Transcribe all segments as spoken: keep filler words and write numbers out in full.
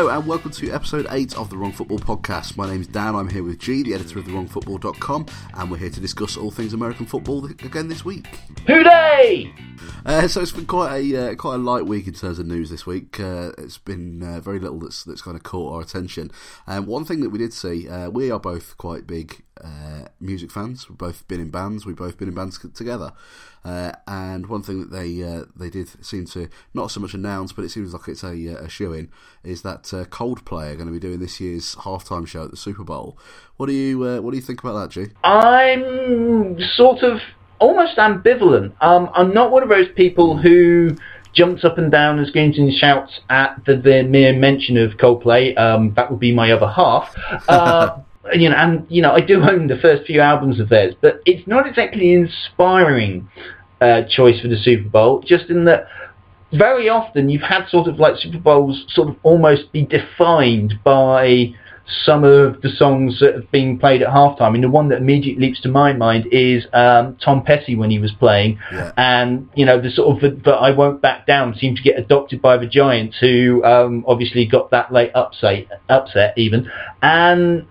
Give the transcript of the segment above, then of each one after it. Hello and welcome to episode eight of The Wrong Football Podcast. My name is Dan, I'm here with G, the editor of the wrong football dot com, and we're here to discuss all things American football again this week. Hooray! Uh, so it's been quite a uh, quite a light week in terms of news this week. Uh, it's been uh, very little that's that's kind of caught our attention. Um, one thing that we did see, uh, we are both quite big uh, music fans. We've both been in bands. We've both been in bands together. Uh, and one thing that they uh, they did seem to not so much announce, but it seems like it's a, a shoe-in, is that uh, Coldplay are going to be doing this year's halftime show at the Super Bowl. What do you uh, what do you think about that, G? I'm sort of almost ambivalent. Um, I'm not one of those people who jumps up and down and screams and shouts at the, the mere mention of Coldplay. Um, that would be my other half. Uh, you know, and you know, I do own the first few albums of theirs, but it's not exactly an inspiring uh, choice for the Super Bowl. Just in that, very often you've had sort of like Super Bowls sort of almost be defined by some of the songs that have been played at halftime. I mean, the one that immediately leaps to my mind is um, Tom Petty when he was playing. Yeah. And, you know, the sort of the I Won't Back Down seemed to get adopted by the Giants, who um, obviously got that late upset, upset even. And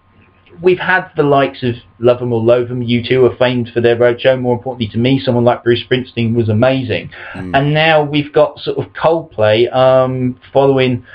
we've had the likes of Love 'Em or Loathe 'Em. U two are famed for their roadshow. More importantly to me, someone like Bruce Springsteen was amazing. Mm. And now we've got sort of Coldplay um, following...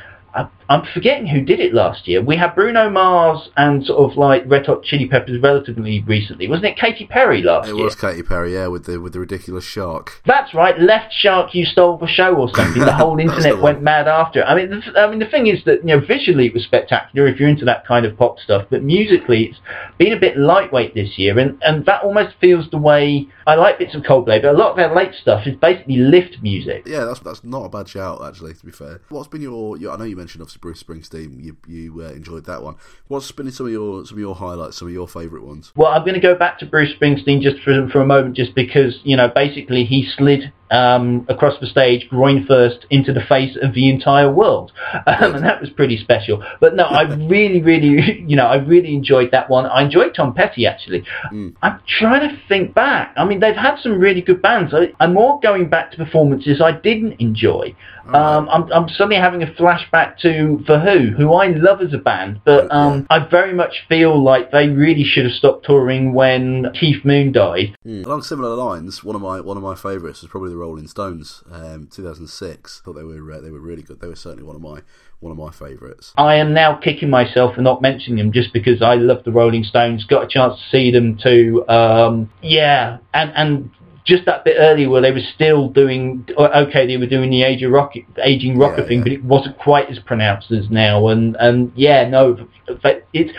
I'm forgetting who did it last year. We had Bruno Mars and sort of like Red Hot Chili Peppers relatively recently. Wasn't it Katy Perry last year? It was Katy Perry, yeah, with the with the ridiculous shark. That's right, Left Shark, You Stole the Show or something. The whole internet went one. mad after it. I mean, the, I mean, the thing is that, you know, visually it was spectacular if you're into that kind of pop stuff, but musically it's been a bit lightweight this year, and, and that almost feels the way... I like bits of Coldplay, but a lot of their late stuff is basically lift music. Yeah, that's that's not a bad shout, actually, to be fair. What's been your... your I know you mentioned, obviously, Bruce Springsteen, you you uh, enjoyed that one. What's been some of your some of your highlights, some of your favourite ones? Well, I'm going to go back to Bruce Springsteen just for for a moment, just because, you know, basically he slid um, across the stage groin first into the face of the entire world, um, and that was pretty special. But no, I really, really, you know, I really enjoyed that one. I enjoyed Tom Petty, actually. Mm. I'm trying to think back. I mean, they've had some really good bands. I, I'm more going back to performances I didn't enjoy. Oh. Um, I'm, I'm suddenly having a flashback to The Who, who I love as a band, but um, I very much feel like they really should have stopped touring when Keith Moon died. Mm. Along similar lines, one of my one of my favourites was probably the Rolling Stones, um, two thousand six. I thought they were uh, they were really good. They were certainly one of my one of my favourites. I am now kicking myself for not mentioning them just because I love the Rolling Stones. Got a chance to see them too. Um, yeah, and and. Just that bit earlier where they were still doing, okay, they were doing the age of rock, aging rocker yeah, thing, yeah. But it wasn't quite as pronounced as now. And, and yeah, no, but it's,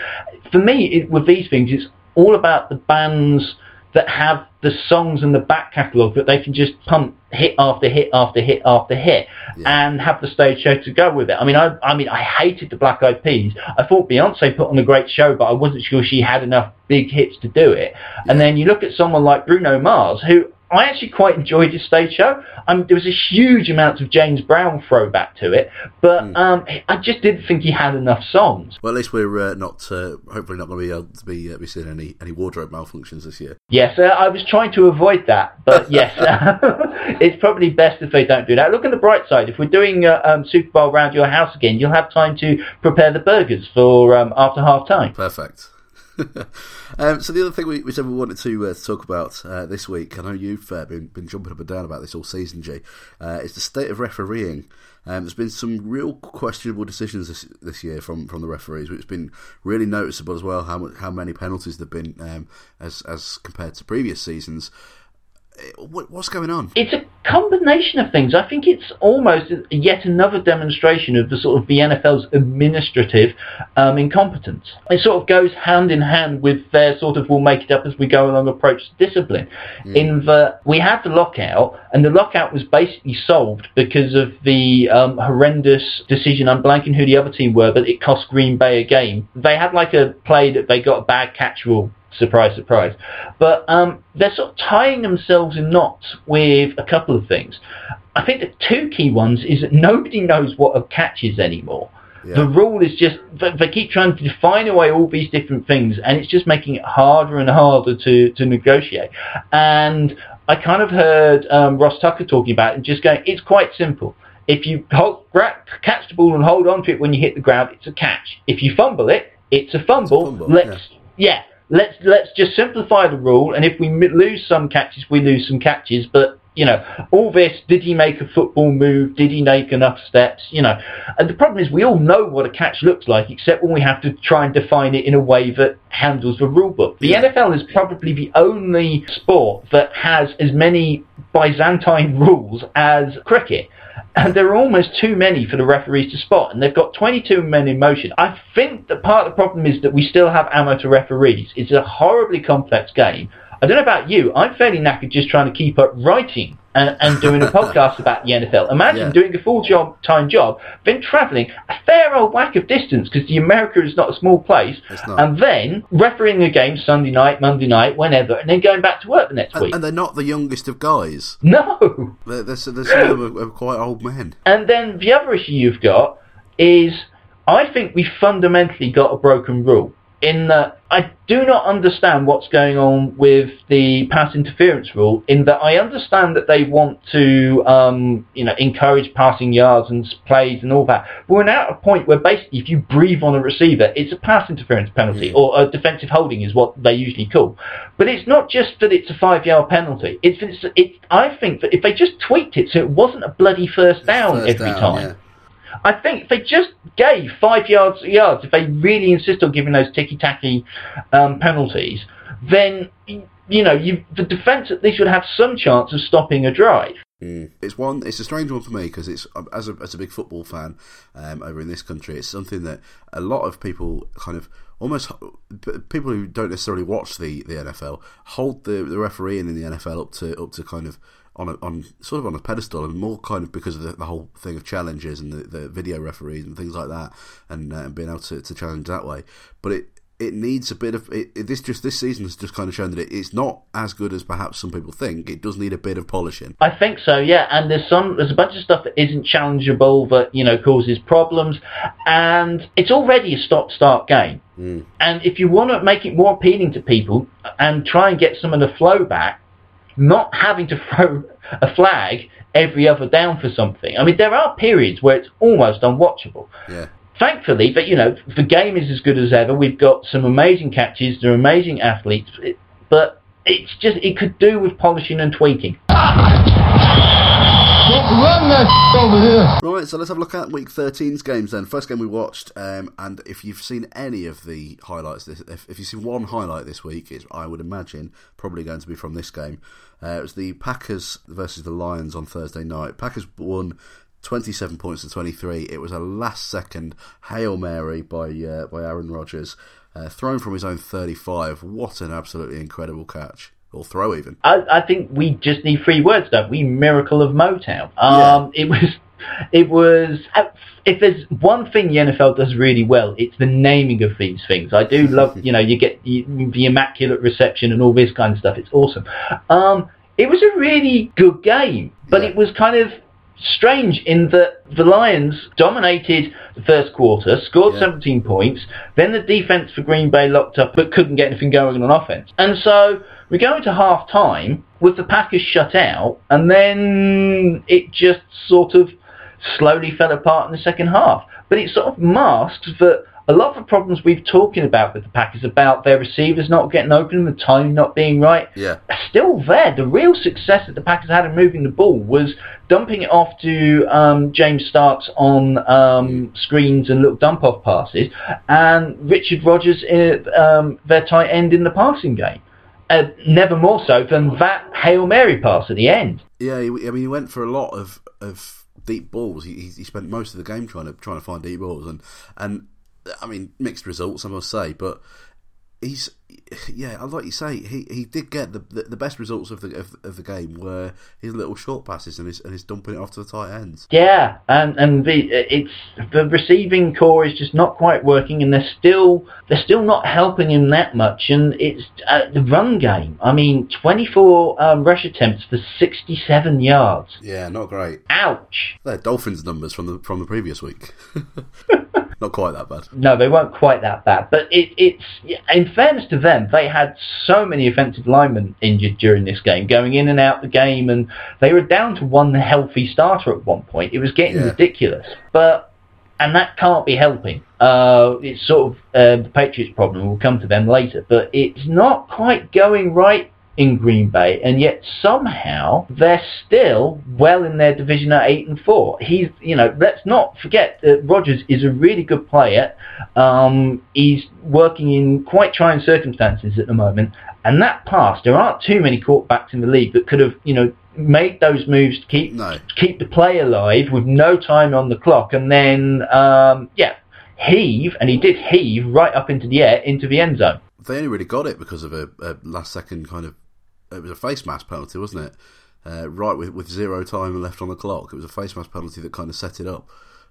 for me, it, with these things, it's all about the bands that have the songs in the back catalogue that they can just pump hit after hit after hit after hit yeah. and have the stage show to go with it. I mean, I, I mean, I hated the Black Eyed Peas. I thought Beyonce put on a great show, but I wasn't sure she had enough big hits to do it. Yeah. And then you look at someone like Bruno Mars, who... I actually quite enjoyed his stage show. Um, there was a huge amount of James Brown throwback to it, but mm. um, I just didn't think he had enough songs. Well, at least we're uh, not, uh, hopefully not going to be able to be, uh, be seeing any, any wardrobe malfunctions this year. Yes, uh, I was trying to avoid that, but yes, uh, it's probably best if they don't do that. Look on the bright side. If we're doing uh, um, Super Bowl round your house again, you'll have time to prepare the burgers for um, after half time. Perfect. um, so the other thing we, we said we wanted to, uh, to talk about uh, this week, I know you've uh, been, been jumping up and down about this all season, G, uh, is the state of refereeing. Um, there's been some real questionable decisions this, this year from, from the referees, which has been really noticeable as well, how much, how many penalties there have been um, as, as compared to previous seasons. What's going on? It's a combination of things. I think it's almost yet another demonstration of the sort of the N F L's administrative um, incompetence. It sort of goes hand in hand with their sort of we'll make it up as we go along approach to discipline. Mm. In that we had the lockout, and the lockout was basically solved because of the um, horrendous decision. I'm blanking who the other team were, but it cost Green Bay a game. They had like a play that they got a bad catch rule. Surprise, surprise. But um, they're sort of tying themselves in knots with a couple of things. I think the two key ones is that nobody knows what a catch is anymore. Yeah. The rule is just, they keep trying to define away all these different things, and it's just making it harder and harder to, to negotiate. And I kind of heard um, Ross Tucker talking about it and just going, it's quite simple. If you hold, catch the ball and hold on to it when you hit the ground, it's a catch. If you fumble it, it's a fumble. It's a fumble. Let's, yeah. yeah, let's let's just simplify the rule. And if we lose some catches, we lose some catches. But you know, all this, did he make a football move? Did he make enough steps? You know, and the problem is we all know what a catch looks like, except when we have to try and define it in a way that handles the rule book. The yeah. N F L is probably the only sport that has as many Byzantine rules as cricket. And there are almost too many for the referees to spot, and they've got twenty-two men in motion. I think that part of the problem is that we still have amateur referees. It's a horribly complex game. I don't know about you, I'm fairly knackered just trying to keep up writing and, and doing a podcast about the N F L. Imagine yeah. doing a full-time job, then travelling a fair old whack of distance, because the America is not a small place, and then refereeing a game Sunday night, Monday night, whenever, and then going back to work the next and, week. And they're not the youngest of guys. No! They're, they're, they're some of them are quite old men. And then the other issue you've got is, I think we fundamentally got a broken rule. In that I do not understand what's going on with the pass interference rule, in that I understand that they want to um, you know, encourage passing yards and plays and all that. But we're now at a point where basically if you breathe on a receiver, it's a pass interference penalty, mm-hmm. or a defensive holding is what they usually call. But it's not just that it's a five-yard penalty. It's, it's, it's I think that if they just tweaked it so it wasn't a bloody first down first every down, time... Yeah. I think if they just gave five yards, yards, if they really insist on giving those ticky-tacky um, penalties, then you know you, the defence at least would have some chance of stopping a drive. Mm. It's one. It's a strange one for me because it's as a as a big football fan um, over in this country, it's something that a lot of people kind of almost people who don't necessarily watch the, the N F L hold the, the refereeing in the N F L up to up to kind of. On a, on sort of on a pedestal, and more kind of because of the, the whole thing of challenges and the, the video referees and things like that, and, uh, and being able to, to challenge that way. But it, it needs a bit of it, it, this. Just this season has just kind of shown that it, it's not as good as perhaps some people think. It does need a bit of polishing. I think so, yeah. And there's some there's a bunch of stuff that isn't challengeable that you know causes problems, and it's already a stop-start game. Mm. And if you want to make it more appealing to people and try and get some of the flow back. Not having to throw a flag every other down for something. I mean, there are periods where it's almost unwatchable. Yeah. Thankfully, but you know, the game is as good as ever. We've got some amazing catches. They're amazing athletes. But it's just, it could do with polishing and tweaking. Run that over here. Right, so let's have a look at Week thirteen's games then. First game we watched, um, and if you've seen any of the highlights, this, if, if you've seen one highlight this week, it's, I would imagine, probably going to be from this game. Uh, it was the Packers versus the Lions on Thursday night. Packers won twenty-seven points to twenty-three. It was a last-second Hail Mary by uh, by Aaron Rodgers, uh, thrown from his own thirty-five. What an absolutely incredible catch. Or throw even. I, I think we just need three words though. We miracle of Motown. Um, yeah. It was, it was. If there's one thing the N F L does really well, it's the naming of these things. I do love. You know, you get the, the immaculate reception and all this kind of stuff. It's awesome. Um, it was a really good game, but yeah. It was kind of strange in that the Lions dominated the first quarter, scored yeah. seventeen points. Then the defense for Green Bay locked up, but couldn't get anything going on offense, and so. We go into half-time with the Packers shut out, and then it just sort of slowly fell apart in the second half. But it sort of masks that a lot of the problems we've talking about with the Packers, about their receivers not getting open and the timing not being right, yeah. are still there. The real success that the Packers had in moving the ball was dumping it off to um, James Starks on um, screens and little dump-off passes, and Richard Rodgers, in, um, their tight end, in the passing game. Uh, never more so than that Hail Mary pass at the end. Yeah, I mean, he went for a lot of, of deep balls. He, he spent most of the game trying to trying to find deep balls, and and I mean, mixed results, I must say. But he's yeah, like you say, he, he did get the, the the best results of the of, of the game were his little short passes and his and his dumping it off to the tight ends. Yeah, and and the it's the receiving core is just not quite working, and they're still they're still not helping him that much. And it's uh, the run game. I mean, twenty-four um, rush attempts for sixty-seven yards. Yeah, not great. Ouch. They're Dolphins numbers from the from the previous week. Not quite that bad. No, they weren't quite that bad. But it, it's in fairness to them, they had so many offensive linemen injured during this game, going in and out the game, and they were down to one healthy starter at one point. It was getting yeah. ridiculous. But and that can't be helping. Uh, it's sort of uh, the Patriots' problem. We'll come to them later. But it's not quite going right in Green Bay, and yet somehow they're still well in their division at eight and four. He's, you know, let's not forget that Rodgers is a really good player. Um, he's working in quite trying circumstances at the moment, and that pass, there aren't too many quarterbacks in the league that could have, you know, made those moves to keep no. keep the play alive with no time on the clock, and then um, yeah, heave, and he did heave right up into the air into the end zone. They only really got it because of a, a last second kind of. It was a face mask penalty, wasn't it? Uh, right, with, with zero time left on the clock, it was a face mask penalty that kind of set it up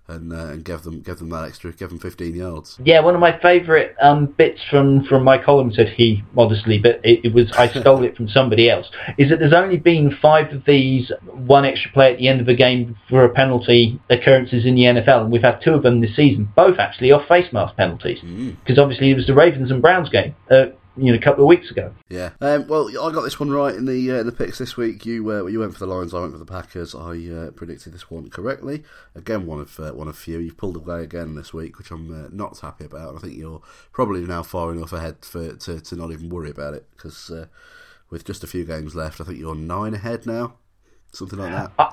and uh, and gave them gave them that extra, gave them fifteen yards. Yeah, one of my favourite um, bits from, from my column, said he modestly, but it, it was I stole it from somebody else. Is that there's only been five of these one extra play at the end of a game for a penalty occurrences in the N F L, and we've had two of them this season, both actually off face mask penalties, because mm. obviously it was the Ravens and Browns game. Uh, You know, a couple of weeks ago. Yeah. Um, well, I got this one right in the uh, in the picks this week. You uh, you went for the Lions. I went for the Packers. I uh, predicted this one correctly. Again, one of uh, one of few. You've pulled away again this week, which I'm uh, not happy about. I think you're probably now far enough ahead for to, to not even worry about it, because uh, with just a few games left, I think you're nine ahead now, something like that. Uh-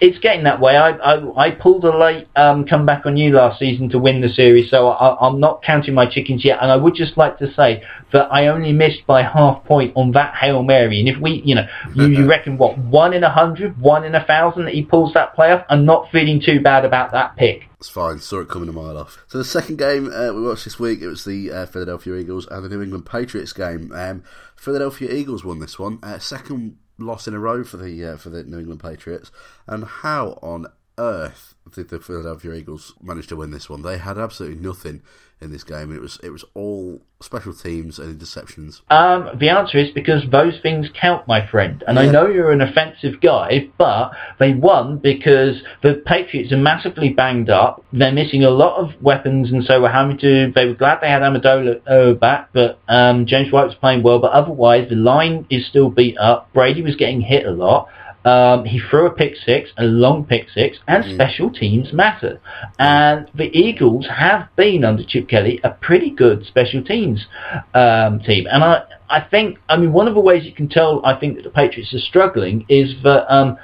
It's getting that way. I I, I pulled a late um, comeback on you last season to win the series, so I, I'm not counting my chickens yet. And I would just like to say that I only missed by half point on that Hail Mary. And if we, you know, you, you reckon, what, one in a hundred, one in a thousand that he pulls that playoff? I'm not feeling too bad about that pick. It's fine. Saw it coming a mile off. So the second game uh, we watched this week, it was the uh, Philadelphia Eagles and the New England Patriots game. Um, Philadelphia Eagles won this one. Uh, second loss in a row for the uh, for the New England Patriots, and how on earth did the Philadelphia Eagles manage to win this one? They had absolutely nothing in this game. It was it was all special teams and interceptions. Um, the answer is because those things count, my friend. And yeah. I know you're an offensive guy, but they won because the Patriots are massively banged up. They're missing a lot of weapons, and so we're having to. They were glad they had Amendola uh, back, but um, James White was playing well. But otherwise, the line is still beat up. Brady was getting hit a lot. Um, he threw a pick six, a long pick six, and mm. special teams matter. And the Eagles have been, under Chip Kelly, a pretty good special teams um, team. And I, I think, I mean, one of the ways you can tell, I think, that the Patriots are struggling is that um,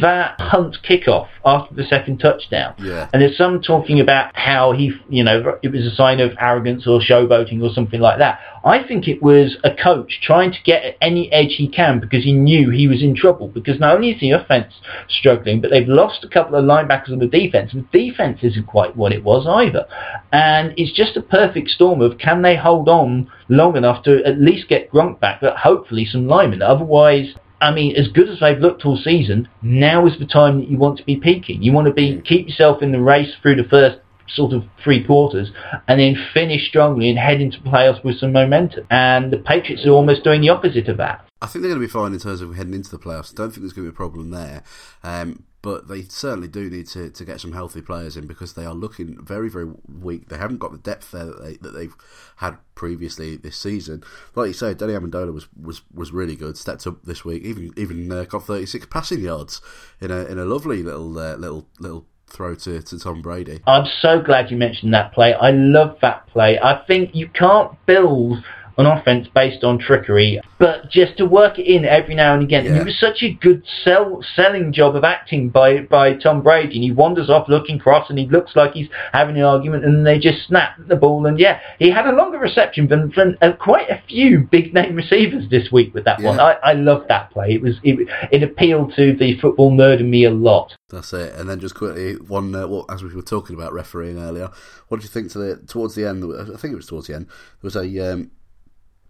that Hunt kickoff after the second touchdown. Yeah. And there's some talking about how he, you know, it was a sign of arrogance or showboating or something like that. I think it was a coach trying to get at any edge he can because he knew he was in trouble. Because not only is the offense struggling, but they've lost a couple of linebackers on the defense. And the defense isn't quite what it was either. And it's just a perfect storm of can they hold on long enough to at least get Gronk back, but hopefully some linemen. Otherwise, I mean, as good as they've looked all season, now is the time that you want to be peaking. You want to be keep yourself in the race through the first sort of three quarters, and then finish strongly and head into playoffs with some momentum. And the Patriots are almost doing the opposite of that. I think they're going to be fine in terms of heading into the playoffs. I don't think there's going to be a problem there. Um, but they certainly do need to, to get some healthy players in because they are looking very, very weak. They haven't got the depth there that, they, that they've had previously this season. Like you say, Danny Amendola was, was, was really good, stepped up this week, even even uh, got thirty-six passing yards in a in a lovely little uh, little little. throw to, to Tom Brady. I'm so glad you mentioned that play. I love that play. I think you can't build an offense based on trickery, but just to work it in every now and again. Yeah. And it was such a good sell, selling job of acting by, by Tom Brady, and he wanders off looking cross, and he looks like he's having an argument, and they just snap the ball, and yeah, he had a longer reception than, than uh, quite a few big-name receivers this week with that yeah. one. I, I loved that play. It was it, it appealed to the football nerd in me a lot. That's it. And then just quickly, one uh, well, as we were talking about refereeing earlier, what did you think to the, towards the end? I think it was towards the end. There was a... Um,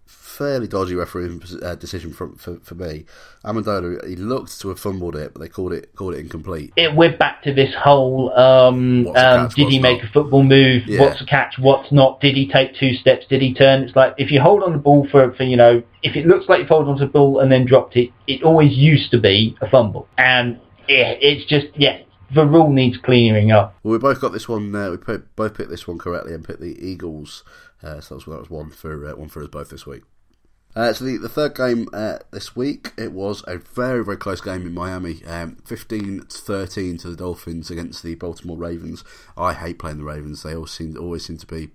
fairly dodgy referee uh, decision for, for for me. Amendola, he looked to have fumbled it, but they called it called it incomplete. It, we're back to this whole um, um catch, did he make not? a football move? Yeah. What's the catch? What's not? Did he take two steps? Did he turn? It's like if you hold on the ball for for you know if it looks like you hold on to the ball and then dropped it, it always used to be a fumble, and it, it's just yeah. the rule needs clearing up. Well, we both got this one. Uh, we both picked this one correctly and picked the Eagles. Uh, so that was, that was one for uh, one for us both this week. Uh, so the, the third game uh, this week, it was a very, very close game in Miami. fifteen to thirteen to the Dolphins against the Baltimore Ravens. I hate playing the Ravens. They always seem, always seem to be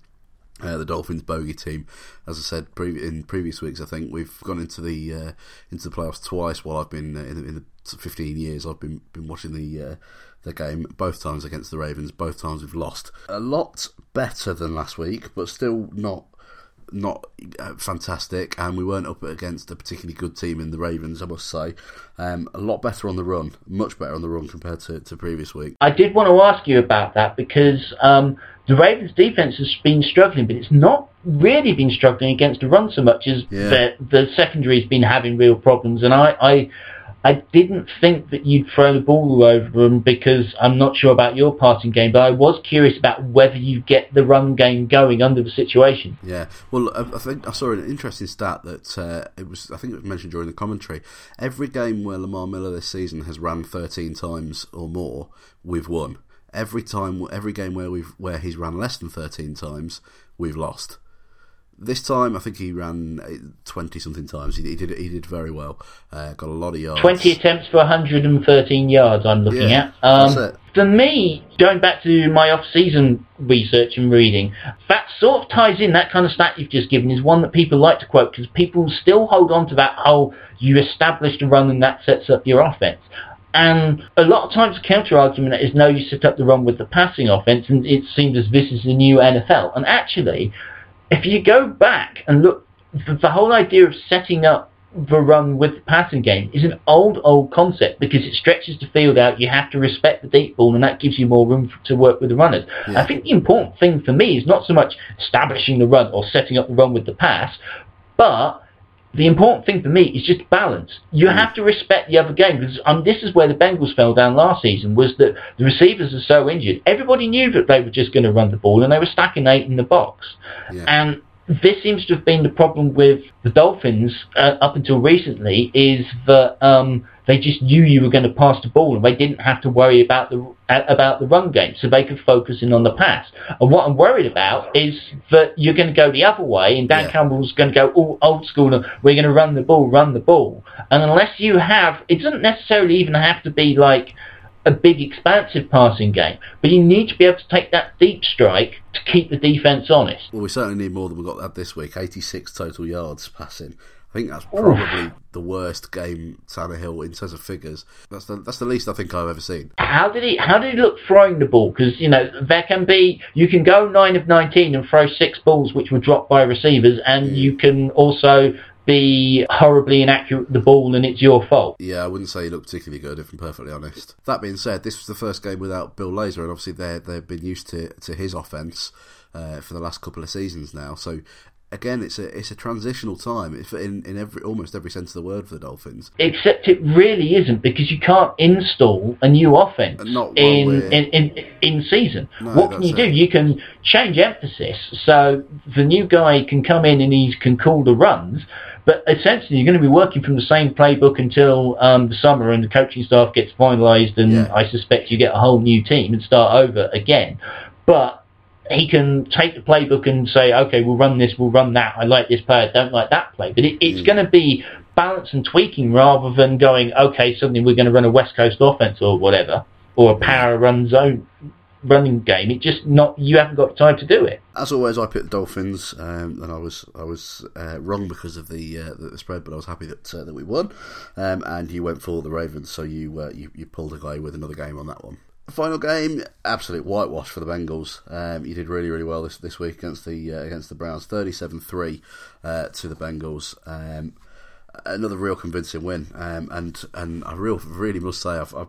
uh, the Dolphins' bogey team. As I said pre- in previous weeks, I think we've gone into the uh, into the playoffs twice while I've been uh, in, the, in the fifteen years I've been been watching the uh, the game. Both times against the Ravens. Both times we've lost. A lot better than last week, but still not. Not uh, fantastic, and we weren't up against a particularly good team in the Ravens, I must say. Um, a lot better on the run, much better on the run compared to, to previous week. I did want to ask you about that because um, the Ravens' defense has been struggling, but it's not really been struggling against the run so much as yeah. the, the secondary's been having real problems, and I, I I didn't think that you'd throw the ball over them because I'm not sure about your passing game, but I was curious about whether you get the run game going under the situation. Yeah, well, I think I saw an interesting stat that uh, it was. I think it was mentioned during the commentary. Every game where Lamar Miller this season has ran thirteen times or more, we've won. Every time, every game where we've where he's ran less than thirteen times, we've lost. This time, I think he ran twenty-something times. He, he did he did very well. Uh, got a lot of yards. twenty attempts for one hundred thirteen yards, I'm looking yeah, at. Um, that's it. For me, going back to my off-season research and reading, that sort of ties in, that kind of stat you've just given is one that people like to quote because people still hold on to that whole, you established a run and that sets up your offense. And a lot of times the counter-argument is, no, you set up the run with the passing offense, and it seems as this is the new N F L. And actually, if you go back and look, the whole idea of setting up the run with the passing game is an old, old concept because it stretches the field out. You have to respect the deep ball, and that gives you more room to work with the runners. Yeah. I think the important thing for me is not so much establishing the run or setting up the run with the pass, but the important thing for me is just balance. You have to respect the other game because um, this is where the Bengals fell down last season, was that the receivers are so injured. Everybody knew that they were just going to run the ball and they were stacking eight in the box. Yeah. And this seems to have been the problem with the Dolphins uh, up until recently, is that um, they just knew you were going to pass the ball and they didn't have to worry about the uh, about the run game, so they could focus in on the pass. And what I'm worried about is that you're going to go the other way, and Dan yeah. Campbell's going to go all old school and we're going to run the ball, run the ball. And unless you have, it doesn't necessarily even have to be like a big expansive passing game, but you need to be able to take that deep strike to keep the defence honest. Well, we certainly need more than we got that this week. eighty-six total yards passing. I think that's probably Ooh. the worst game Tannehill in terms of figures. That's the that's the least I think I've ever seen. How did he how did he look throwing the ball? Because you know there can be you can go nine of nineteen and throw six balls which were dropped by receivers, and mm. you can also be horribly inaccurate with the ball and it's your fault. Yeah, I wouldn't say he looked particularly good, if I'm perfectly honest. That being said, this was the first game without Bill Lazor, and obviously they they've been used to to his offense uh, for the last couple of seasons now. So again, it's a it's a transitional time in in every almost every sense of the word for the Dolphins. Except it really isn't, because you can't install a new offense in, in in in season. No, what can you do? It. You can change emphasis, so the new guy can come in and he can call the runs. But essentially, you're going to be working from the same playbook until um, the summer, and the coaching staff gets finalised, and yeah. I suspect you get a whole new team and start over again. But he can take the playbook and say, okay, we'll run this, we'll run that. I like this play, I don't like that play. But it, it's mm. going to be balance and tweaking rather than going, okay, suddenly we're going to run a West Coast offense or whatever, or a power run zone running game. It just not you haven't got time to do it. As always, I picked the Dolphins, um, and I was I was uh, wrong because of the, uh, the spread, but I was happy that uh, that we won. Um, and you went for the Ravens, so you, uh, you you pulled away with another game on that one. Final game, absolute whitewash for the Bengals. Um, you did really, really well this, this week against the uh, against the Browns, thirty-seven three uh, to the Bengals. Um, another real convincing win, um, and and I real really must say I've. I've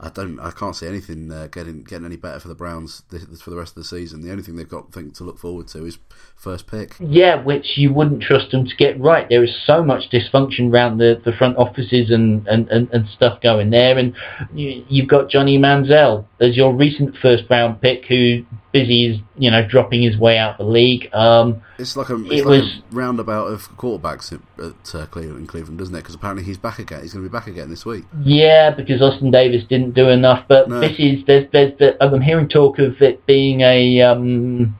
I don't. I can't see anything uh, getting getting any better for the Browns this, this, for the rest of the season. The only thing they've got think, to look forward to is first pick. Yeah, which you wouldn't trust them to get right. There is so much dysfunction around the, the front offices and, and, and, and stuff going there. And you, you've got Johnny Manziel as your recent first round pick, who Fizzy's, you know, dropping his way out the league. Um, it's like a, it's it like was, a roundabout of quarterbacks at uh, Cleveland, in Cleveland, doesn't it? Because apparently he's back again. He's going to be back again this week. Yeah, because Austin Davis didn't do enough. But no. this is there's there's the, I'm hearing talk of it being a um,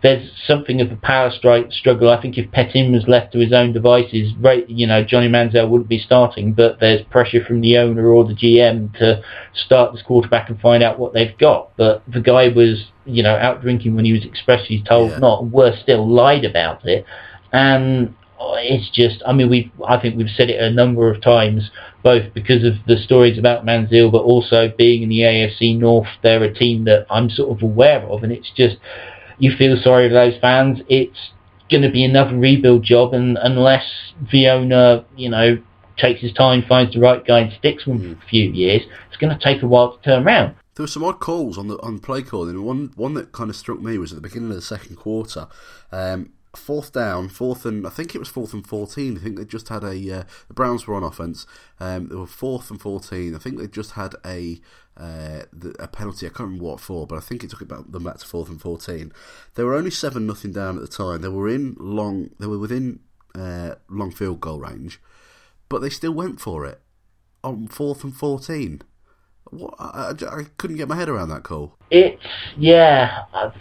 there's something of a power strike struggle. I think if Pettin was left to his own devices, right, you know, Johnny Manziel wouldn't be starting. But there's pressure from the owner or the G M to start this quarterback and find out what they've got. But the guy was, you know, out drinking when he was expressly told yeah. not, and worse still, lied about it. And it's just, I mean, we I think we've said it a number of times, both because of the stories about Manziel, but also being in the A F C North, they're a team that I'm sort of aware of, and it's just, you feel sorry for those fans. It's going to be another rebuild job, and unless the owner, you know, takes his time, finds the right guy, and sticks with him for a few years, it's going to take a while to turn around. There were some odd calls on the on play calling. One one that kind of struck me was at the beginning of the second quarter. Um, Fourth down, fourth and I think it was fourth and fourteen. I think they just had a. Uh, the Browns were on offense. Um, they were fourth and fourteen. I think they just had a uh, a penalty. I can't remember what for, but I think it took about them back to fourth and fourteen. They were only seven nothing down at the time. They were in long. They were within uh, long field goal range, but they still went for it on fourth and fourteen. What I, I couldn't get my head around that call. It's yeah. I've...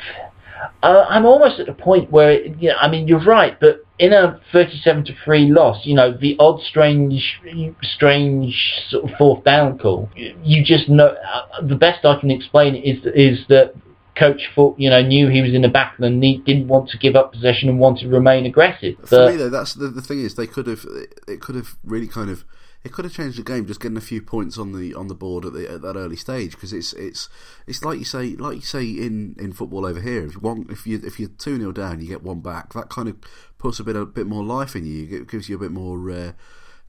Uh, I'm almost at the point where, it, you know, I mean, you're right, but in a thirty-seven to three loss, you know, the odd, strange, strange sort of fourth down call, you just know. Uh, the best I can explain it is is that coach thought, you know, knew he was in the backfield and he didn't want to give up possession and wanted to remain aggressive. But for me, though, that's the, the thing is they could have it could have really kind of. It could have changed the game, just getting a few points on the on the board at, the, at that early stage, because it's it's it's like you say, like you say in, in football over here. If one if you if you're two nil down, you get one back. That kind of puts a bit a bit more life in you. It gives you a bit more uh,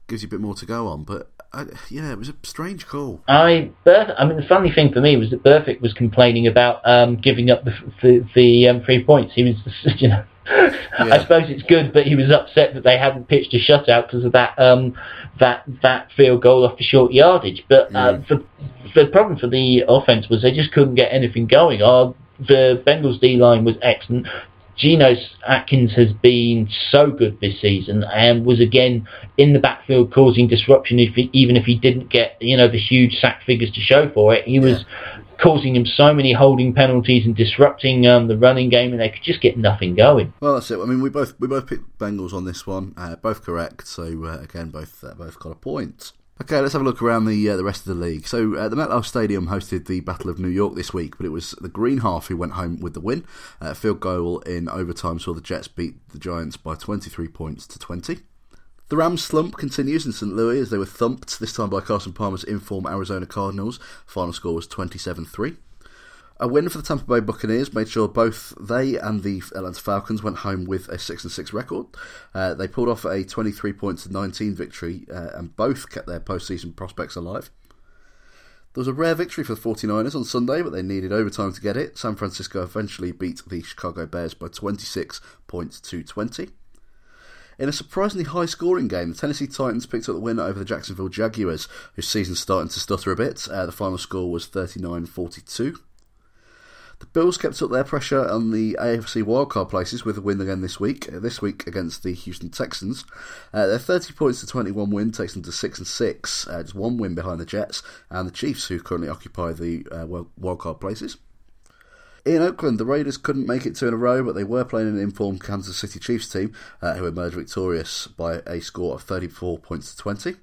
gives you a bit more to go on. But I, yeah, it was a strange call. I Berth, I mean, the funny thing for me was that Berthick was complaining about um, giving up the the, the um, three points. He was, you know. Yeah. I suppose it's good, but he was upset that they hadn't pitched a shutout because of that um, that that field goal off the short yardage. But uh, mm. the, the problem for the offense was they just couldn't get anything going. Our, the Bengals D line was excellent. Geno Atkins has been so good this season and was again in the backfield causing disruption. If he, even if he didn't get, you know, the huge sack figures to show for it, he yeah. was causing him so many holding penalties and disrupting um, the running game, and they could just get nothing going. Well, that's it. I mean, we both we both picked Bengals on this one, uh, both correct. So uh, again, both uh, both got a point. Okay, let's have a look around the uh, the rest of the league. So uh, the MetLife Stadium hosted the Battle of New York this week, but it was the Green Half who went home with the win. Uh, field goal in overtime saw the Jets beat the Giants by twenty-three points to twenty. The Rams' slump continues in Saint Louis as they were thumped, this time by Carson Palmer's in-form Arizona Cardinals. Final score was twenty-seven three. A win for the Tampa Bay Buccaneers made sure both they and the Atlanta Falcons went home with a six and six record. Uh, they pulled off a twenty-three points to nineteen victory uh, and both kept their postseason prospects alive. There was a rare victory for the 49ers on Sunday, but they needed overtime to get it. San Francisco eventually beat the Chicago Bears by twenty-six points to twenty. In a surprisingly high-scoring game, the Tennessee Titans picked up the win over the Jacksonville Jaguars, whose season's starting to stutter a bit. Uh, the final score was thirty-nine forty-two. The Bills kept up their pressure on the A F C wildcard places with a win again this week, this week against the Houston Texans. Uh, their thirty points to twenty-one win takes them to six and six, uh, just one win behind the Jets and the Chiefs, who currently occupy the uh, wildcard places. In Oakland, the Raiders couldn't make it two in a row, but they were playing an informed Kansas City Chiefs team, uh, who emerged victorious by a score of thirty-four points to twenty.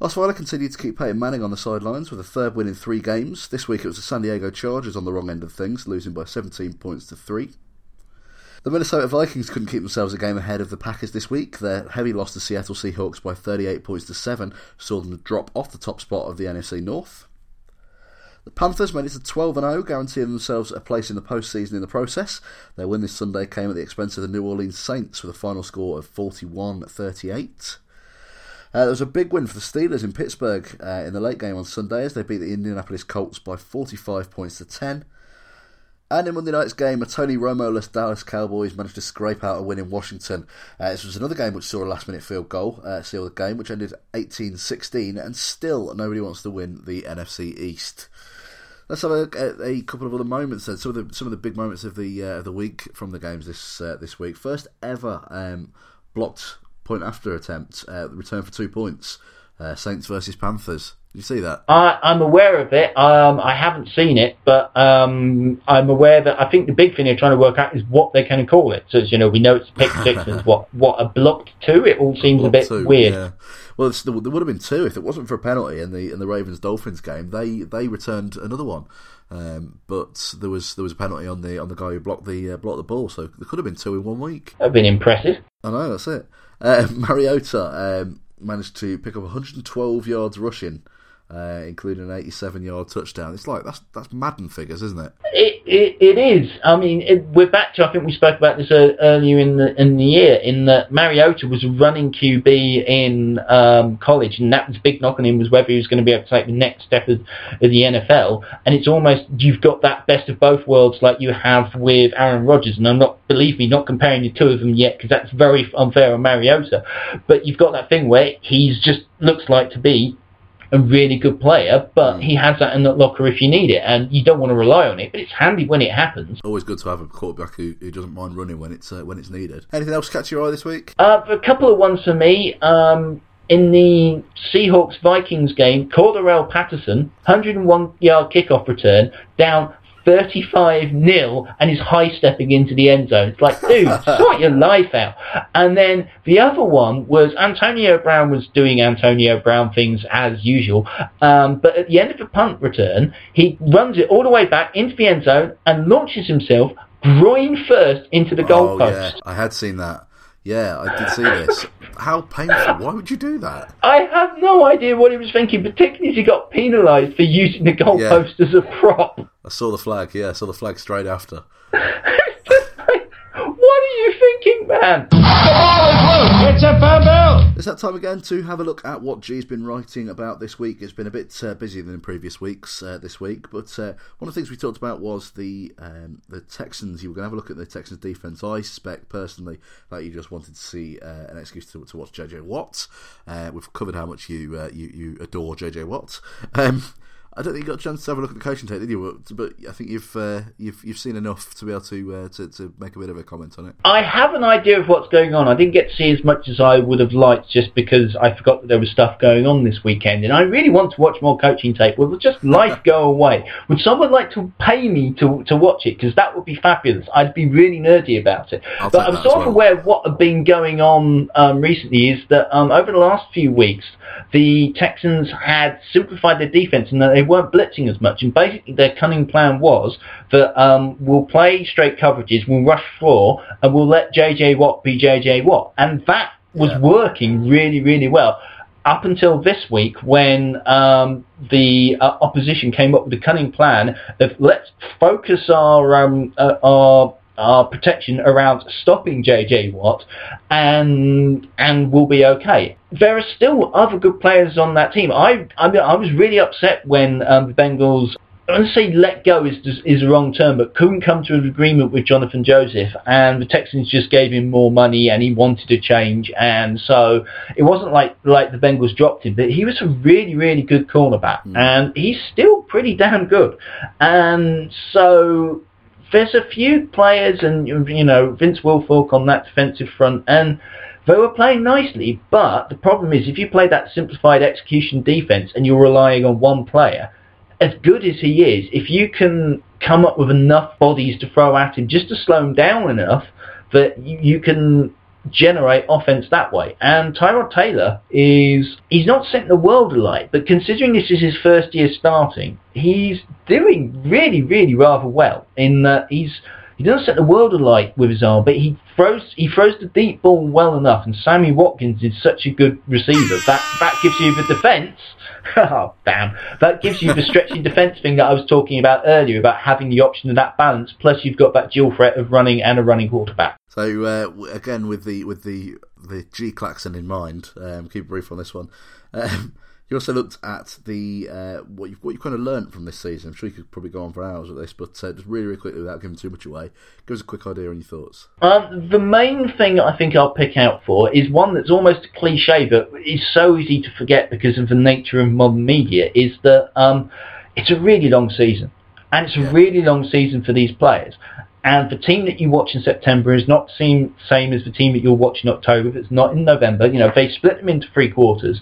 Osweiler continued to keep Peyton Manning on the sidelines with a third win in three games. This week it was the San Diego Chargers on the wrong end of things, losing by seventeen points to three. The Minnesota Vikings couldn't keep themselves a game ahead of the Packers this week. Their heavy loss to Seattle Seahawks by thirty-eight points to seven saw them drop off the top spot of the N F C North. The Panthers made it to twelve and oh, guaranteeing themselves a place in the postseason in the process. Their win this Sunday came at the expense of the New Orleans Saints with a final score of forty-one thirty-eight. Uh, there was a big win for the Steelers in Pittsburgh uh, in the late game on Sunday as they beat the Indianapolis Colts by forty-five points to ten. And in Monday night's game, a Tony Romo-less Dallas Cowboys managed to scrape out a win in Washington. Uh, this was another game which saw a last-minute field goal uh, seal the game, which ended eighteen sixteen, and still nobody wants to win the N F C East. let's have a, a, a couple of other moments then. Some of the some of the big moments of the uh, the week from the games this uh, this week. First ever um, blocked point after attempt, uh, return for two points. Uh, Saints versus Panthers. Did you see that? I, I'm aware of it. Um, I haven't seen it, but um, I'm aware that I think the big thing they're trying to work out is what they can call it. So, as you know, we know it's pick six and what what a blocked two. It all seems blocked a bit two, weird. Yeah. Well, it's, there would have been two if it wasn't for a penalty in the in the Ravens Dolphins game. They they returned another one, um, but there was there was a penalty on the on the guy who blocked the uh, blocked the ball. So there could have been two in one week. That'd been impressive. I know, that's it. Uh, Mariota. Um, managed to pick up one hundred twelve yards rushing, uh, including an eighty-seven yard touchdown. It's like, that's that's Madden figures, isn't it? It it, it is. I mean, it, we're back to, I think we spoke about this uh, earlier in the in the year, in that Mariota was running Q B in um, college, and that was a big knock on him, was whether he was going to be able to take the next step of, of the N F L. And it's almost, you've got that best of both worlds like you have with Aaron Rodgers. And I'm not, believe me, not comparing the two of them yet, because that's very unfair on Mariota. But you've got that thing where he's just looks like to be a really good player, but he has that in that locker if you need it, and you don't want to rely on it, but it's handy when it happens. Always good to have a quarterback who, who doesn't mind running when it's uh, when it's needed. Anything else catch your eye this week? Uh, a couple of ones for me. Um, in the Seahawks-Vikings game, Cordarrelle Patterson, one hundred one yard kickoff return, down thirty-five nil, and is high-stepping into the end zone. It's like, dude, sort your life out. And then the other one was Antonio Brown was doing Antonio Brown things as usual, um, but at the end of the punt return, he runs it all the way back into the end zone and launches himself groin first into the goalpost. Oh, yeah. I had seen that. Yeah, I did see this. How painful. Why would you do that? I have no idea what he was thinking, particularly as he got penalised for using the goalpost yeah. as a prop. I saw the flag, yeah, I saw the flag straight after. Like, what are you thinking, man? The ball is loose. It's a fumble. It's that time again to have a look at what G's been writing about this week. It's been a bit uh, busier than in previous weeks uh, this week, but uh, one of the things we talked about was the um, the Texans. You were going to have a look at the Texans defence. I suspect, personally, that you just wanted to see uh, an excuse to, to watch J J Watt. Uh, we've covered how much you uh, you, you adore J J Watt. Um I don't think you got a chance to have a look at the coaching tape, did you? But I think you've uh, you've you've seen enough to be able to, uh, to to make a bit of a comment on it. I have an idea of what's going on. I didn't get to see as much as I would have liked, just because I forgot that there was stuff going on this weekend, and I really want to watch more coaching tape. Will just life go away? Would someone like to pay me to to watch it? Because that would be fabulous. I'd be really nerdy about it. I'll but I'm sort of well. aware of what has been going on um, recently is that um, over the last few weeks, the Texans had simplified their defense and they weren't blitzing as much, and basically their cunning plan was that um, we'll play straight coverages, we'll rush floor, and we'll let J J Watt be J J Watt, and that was yeah. working really, really well up until this week, when um, the uh, opposition came up with a cunning plan of let's focus our um, uh, our our protection around stopping J J Watt, and and we'll be okay. There are still other good players on that team. I I, mean, I was really upset when um, the Bengals, I don't want to say let go is is the wrong term, but couldn't come to an agreement with Jonathan Joseph, and the Texans just gave him more money and he wanted a change, and so it wasn't like, like the Bengals dropped him, but he was a really, really good cornerback, mm. and he's still pretty damn good. And so there's a few players, and you know, Vince Wilfork on that defensive front, and they were playing nicely, but the problem is if you play that simplified execution defense and you're relying on one player, as good as he is, if you can come up with enough bodies to throw at him just to slow him down enough that you can generate offense that way. And Tyrod Taylor is, he's not setting the world alight, but considering this is his first year starting, he's doing really, really rather well in that he's he doesn't set the world alight with his arm, but he throws he throws the deep ball well enough, and Sammy Watkins is such a good receiver that that gives you the defense. Oh, damn. That gives you the stretching defense thing that I was talking about earlier, about having the option of that balance, plus you've got that dual threat of running and a running quarterback. So, uh, again, with the with the, the G Claxon in mind, um, keep brief on this one. Um, you also looked at the uh, what you've what you kind of learnt from this season. I'm sure you could probably go on for hours with this, but uh, just really, really quickly, without giving too much away, give us a quick idea on your thoughts. Um, the main thing I think I'll pick out for is one that's almost a cliche, but is so easy to forget because of the nature of modern media, is that um, it's a really long season. And it's a really long season for these players. And the team that you watch in September is not the same as the team that you'll watch in October. It's not in November. You know, they split them into three quarters.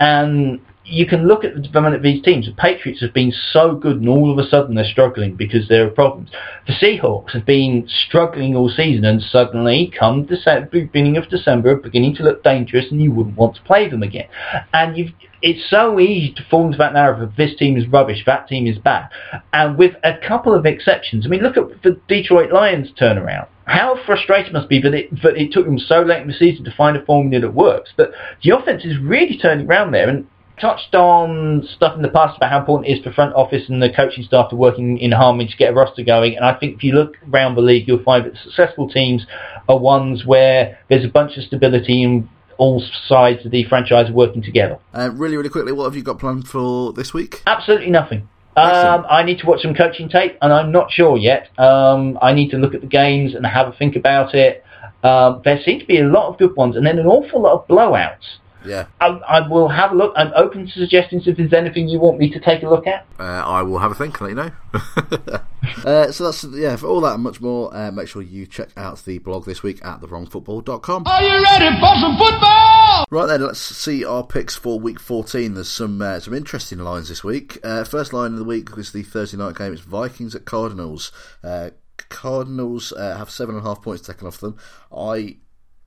And you can look at the development of these teams. The Patriots have been so good, and all of a sudden they're struggling because there are problems. The Seahawks have been struggling all season, and suddenly, come December, beginning of December, are beginning to look dangerous, and you wouldn't want to play them again. And you've, it's so easy to fall into that narrative of this team is rubbish, that team is bad. And with a couple of exceptions, I mean, look at the Detroit Lions turnaround. How frustrating it must be that it, that it took them so late in the season to find a formula that works. But the offense is really turning around there, and touched on stuff in the past about how important it is for front office and the coaching staff to working in harmony to get a roster going, and I think if you look around the league you'll find that successful teams are ones where there's a bunch of stability and all sides of the franchise are working together. Uh, really, really quickly, what have you got planned for this week? Absolutely nothing. Um, I need to watch some coaching tape, and I'm not sure yet. Um, I need to look at the games and have a think about it. Uh, there seem to be a lot of good ones, and then an awful lot of blowouts. Yeah, I, I will have a look. I'm open to suggestions if there's anything you want me to take a look at. Uh, I will have a think and let you know. uh, so that's, yeah, for all that and much more, uh, make sure you check out the blog this week at the wrong football dot com. Are you ready for some football? Right then, let's see our picks for week fourteen. There's some uh, some interesting lines this week. Uh, first line of the week was the Thursday night game. It's Vikings at Cardinals. Uh, Cardinals uh, have seven and a half points taken off them. I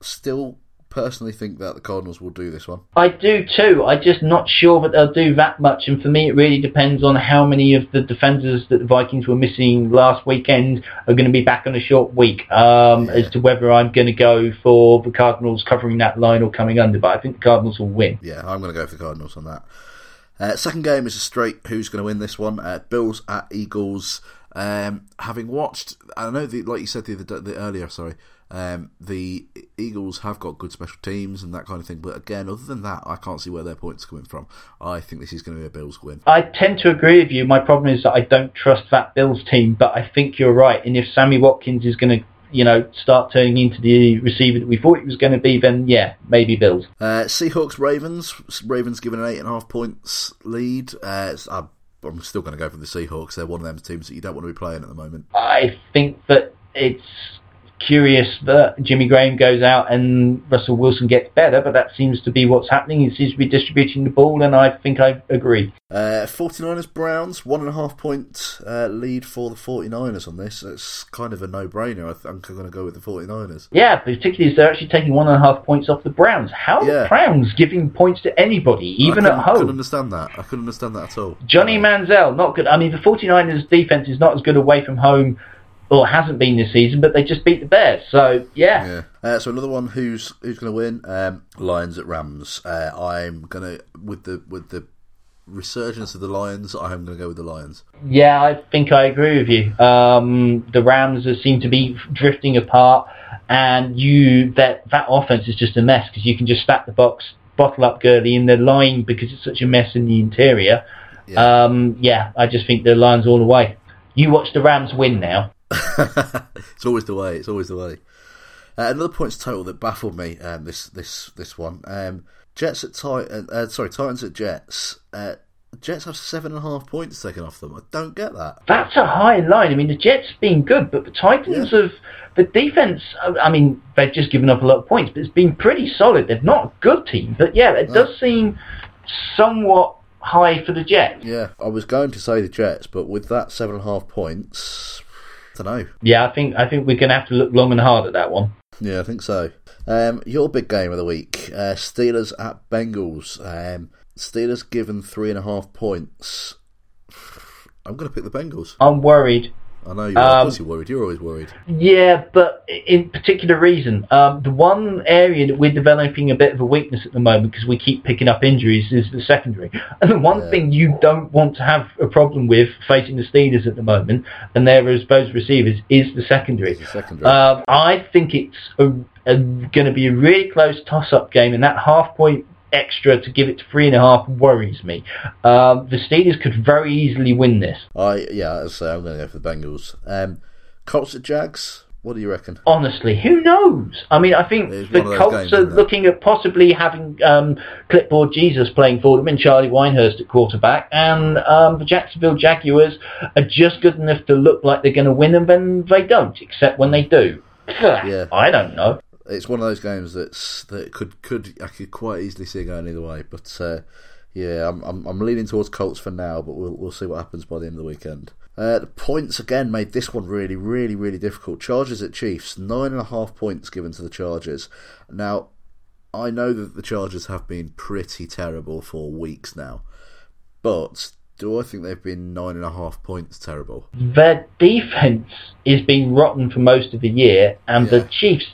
still personally think that the Cardinals will do this one. I do too. I'm just not sure that they'll do that much, and for me it really depends on how many of the defenders that the Vikings were missing last weekend are going to be back on a short week, um, yeah. as to whether I'm going to go for the Cardinals covering that line or coming under, but I think the Cardinals will win. Yeah, I'm going to go for the Cardinals on that. Uh, second game is a straight who's going to win this one. Uh, Bills at Eagles. Um, having watched, I know the, like you said the, the, the earlier, sorry, Um, the Eagles have got good special teams and that kind of thing, but again, other than that, I can't see where their points are coming from. I think this is going to be a Bills win. I tend to agree with you. My problem is that I don't trust that Bills team, but I think you're right. And if Sammy Watkins is going to, you know, start turning into the receiver that we thought he was going to be, then yeah, maybe Bills. Uh, Seahawks Ravens. Ravens given an eight and a half points lead. Uh, it's, I'm, I'm still going to go for the Seahawks. They're one of them teams that you don't want to be playing at the moment. I think that it's curious that Jimmy Graham goes out and Russell Wilson gets better, but that seems to be what's happening. He seems to be distributing the ball, and I think I agree. Uh, forty-niners Browns, one and a half point uh, lead for the forty-niners on this. It's kind of a no-brainer. I th- I'm going to go with the forty-niners. Yeah, particularly as they're actually taking one and a half points off the Browns. How yeah. are the Browns giving points to anybody, even at home? I couldn't understand that. I couldn't understand that at all. Johnny Manziel, not good. I mean, the forty-niners defense is not as good away from home, well, it hasn't been this season, but they just beat the Bears, so yeah. yeah. Uh, so another one who's who's going to win? Um, Lions at Rams. Uh, I'm going to with the with the resurgence of the Lions. I'm going to go with the Lions. Yeah, I think I agree with you. Um, the Rams seem to be drifting apart, and you that that offense is just a mess because you can just stack the box, bottle up Gurley in the line because it's such a mess in the interior. Yeah, um, yeah I just think the Lions all the way. You watch the Rams win now. It's always the way. It's always the way. Uh, another points total that baffled me. Um, this this this one. Um, Jets at Titan. Uh, sorry, Titans at Jets. Uh, Jets have seven and a half points taken off them. I don't get that. That's a high line. I mean, the Jets have been good, but the Titans yeah. have the defense. I mean, they've just given up a lot of points, but it's been pretty solid. They're not a good team, but yeah, it no. does seem somewhat high for the Jets. Yeah, I was going to say the Jets, but with that seven and a half points. I don't know. Yeah, I think I think we're going to have to look long and hard at that one. Yeah, I think so. Um, your big game of the week, uh, Steelers at Bengals. Um, Steelers given three and a half points. I'm going to pick the Bengals. I'm worried. I know, you're, um, of course you're worried. You're always worried. Yeah, but in particular reason. Um, the one area that we're developing a bit of a weakness at the moment because we keep picking up injuries is the secondary. And the one yeah. thing you don't want to have a problem with facing the Steelers at the moment, and there are those receivers, is the secondary. The secondary. Um, I think it's going to be a really close toss-up game, and that half-point extra to give it to three and a half worries me. Um, the Steelers could very easily win this. I yeah, I'd say I'm going to go for the Bengals. Um, Colts at Jags. What do you reckon? Honestly, who knows? I mean, I think the Colts games, are looking at possibly having um, Clipboard Jesus playing for them and Charlie Winehurst at quarterback, and um, the Jacksonville Jaguars are just good enough to look like they're going to win, and then they don't, except when they do. Yeah. I don't know. It's one of those games that's that could could I could quite easily see it going either way, but uh, yeah, I'm, I'm I'm leaning towards Colts for now, but we'll we'll see what happens by the end of the weekend. Uh, the points again made this one really, really, really difficult. Chargers at Chiefs, nine and a half points given to the Chargers. Now, I know that the Chargers have been pretty terrible for weeks now, but do I think they've been nine and a half points terrible? Their defense is being rotten for most of the year, and yeah. the Chiefs'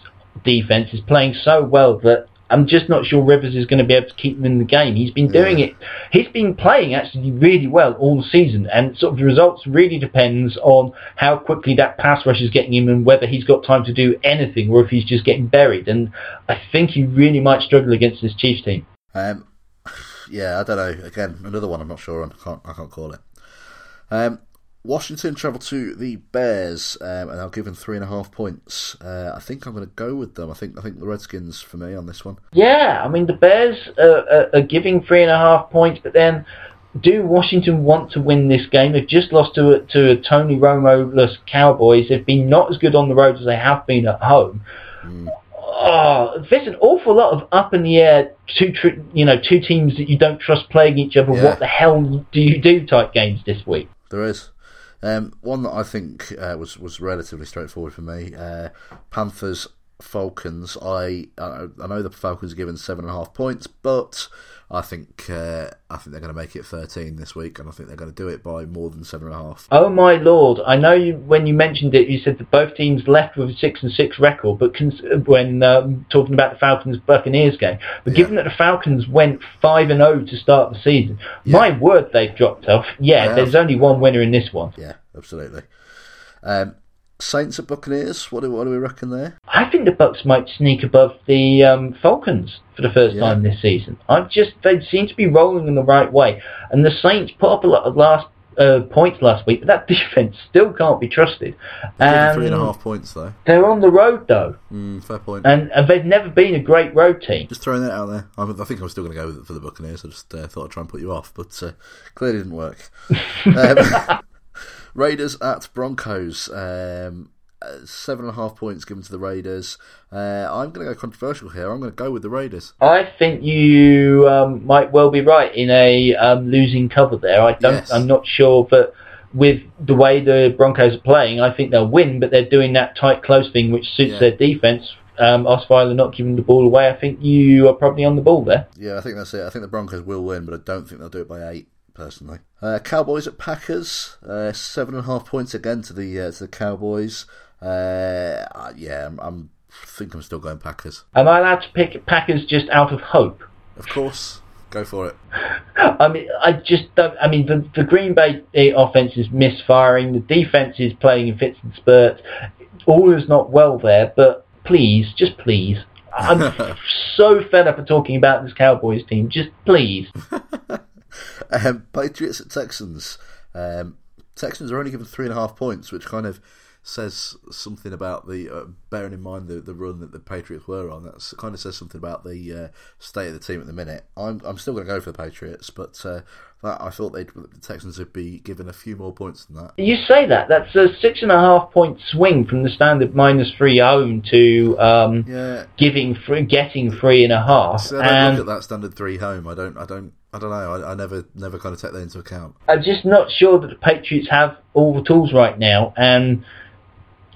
defense is playing so well that I'm just not sure Rivers is going to be able to keep them in the game. He's been doing yeah. it. He's been playing actually really well all season, and sort of the results really depends on how quickly that pass rush is getting him and whether he's got time to do anything or if he's just getting buried. And I think he really might struggle against this Chiefs team. Um, yeah, I don't know. Again, another one I'm not sure on. I can't, I can't call it. Um, Washington travel to the Bears, um, and I'll give them three and a half points. Uh, I think I'm going to go with them. I think I think the Redskins for me on this one. Yeah, I mean the Bears are, are giving three and a half points, but then do Washington want to win this game? They've just lost to to a Tony Romo-less Cowboys. They've been not as good on the road as they have been at home. Mm. Oh, there's an awful lot of up in the air. Two, tr- you know, two teams that you don't trust playing each other. Yeah. What the hell do you do? Type games this week. There is. Um, one that I think uh, was was relatively straightforward for me. Uh, Panthers Falcons. I I know the Falcons are given seven and a half points, but I think uh, I think they're going to make it thirteen this week, and I think they're going to do it by more than seven and a half. Oh my lord! I know you, when you mentioned it, you said that both teams left with a six and six record, but cons- when um, talking about the Falcons Buccaneers game, but yeah. given that the Falcons went five and zero to start the season, yeah. my word, they've dropped off. Yeah, there's only one winner in this one. Yeah, absolutely. Um, Saints at Buccaneers, what do, what do we reckon there? I think the Bucks might sneak above the um, Falcons for the first yeah. time this season. I just they seem to be rolling in the right way, and the Saints put up a lot of last uh, points last week, but that defense still can't be trusted. Um, three and a half points though. They're on the road though. Mm, fair point. And, and they've never been a great road team. Just throwing that out there. I, I think I'm still going to go with it for the Buccaneers. I just uh, thought I'd try and put you off, but uh, clearly didn't work. Um, Raiders at Broncos, um, seven and a half points given to the Raiders. Uh, I'm going to go controversial here. I'm going to go with the Raiders. I think you um, might well be right in a um, losing cover there. I don't. Yes. I'm not sure, but with the way the Broncos are playing, I think they'll win. But they're doing that tight close thing, which suits yeah. their defense. Um, Osweiler not giving the ball away. I think you are probably on the ball there. Yeah, I think that's it. I think the Broncos will win, but I don't think they'll do it by eight. Personally, uh, Cowboys at Packers, uh, seven and a half points again to the uh, to the Cowboys. Uh, yeah, I'm, I'm think I'm still going Packers. Am I allowed to pick Packers just out of hope? Of course, go for it. I mean, I just don't. I mean, the, the Green Bay offense is misfiring. The defense is playing in fits and spurts. All is not well there, but please, just please. I'm so fed up of talking about this Cowboys team. Just please. Um, Patriots at Texans. Um, Texans are only given three and a half points, which kind of says something about the uh, bearing in mind the, the run that the Patriots were on. That kind of says something about the uh, state of the team at the minute. I'm I'm still going to go for the Patriots, but uh, that, I thought they'd, the Texans would be given a few more points than that. You say that that's a six and a half point swing from the standard minus three home to um, yeah. giving free, getting three and a half. So I don't and... look at that standard three home. I don't. I don't. I don't know. I, I never, never kind of take that into account. I'm just not sure that the Patriots have all the tools right now, and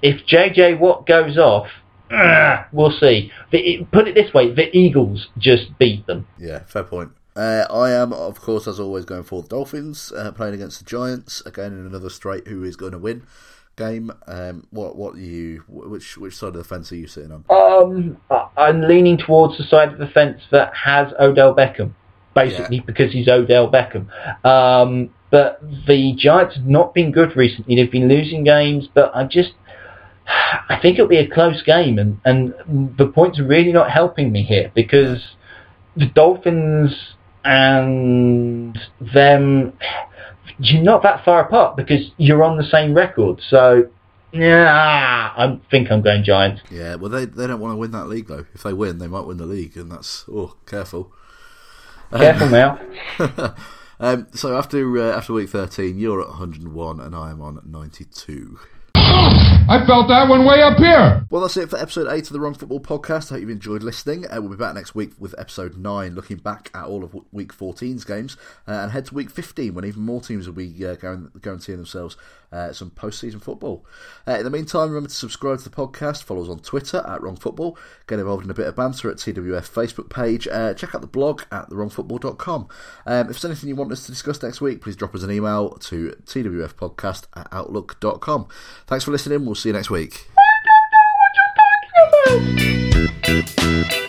if J J Watt goes off, uh, we'll see. The, put it this way: the Eagles just beat them. Yeah, fair point. Uh, I am, of course, as always, going for the Dolphins uh, playing against the Giants again in another straight. Who is going to win? Game. Um, what? What are you? Which? Which side of the fence are you sitting on? Um, I'm leaning towards the side of the fence that has Odell Beckham. Basically, yeah. because he's Odell Beckham. Um, but the Giants have not been good recently. They've been losing games, but I just, I think it'll be a close game, and, and the points are really not helping me here because the Dolphins and them, you're not that far apart because you're on the same record. So Yeah, I think I'm going Giants. Yeah, well, they they don't want to win that league, though. If they win, they might win the league, and that's... Oh, careful. Careful um, now. um, so after uh, after week thirteen, you're at one hundred and one, and I am on ninety-two. I felt that one way up here. Well, that's it for episode eight of the Wrong Football Podcast. I hope you've enjoyed listening. Uh, we'll be back next week with episode nine, looking back at all of week fourteen's games, uh, and head to week fifteen when even more teams will be uh, guaranteeing themselves uh, some post-season football. Uh, in the meantime, remember to subscribe to the podcast, follow us on Twitter at Wrong Football, get involved in a bit of banter at T W F Facebook page, uh, check out the blog at the wrong football dot com. Um, if there's anything you want us to discuss next week, please drop us an email to twfpodcast at outlook dot com. Thanks for listening. We'll see you next week. I don't know what you're talking about.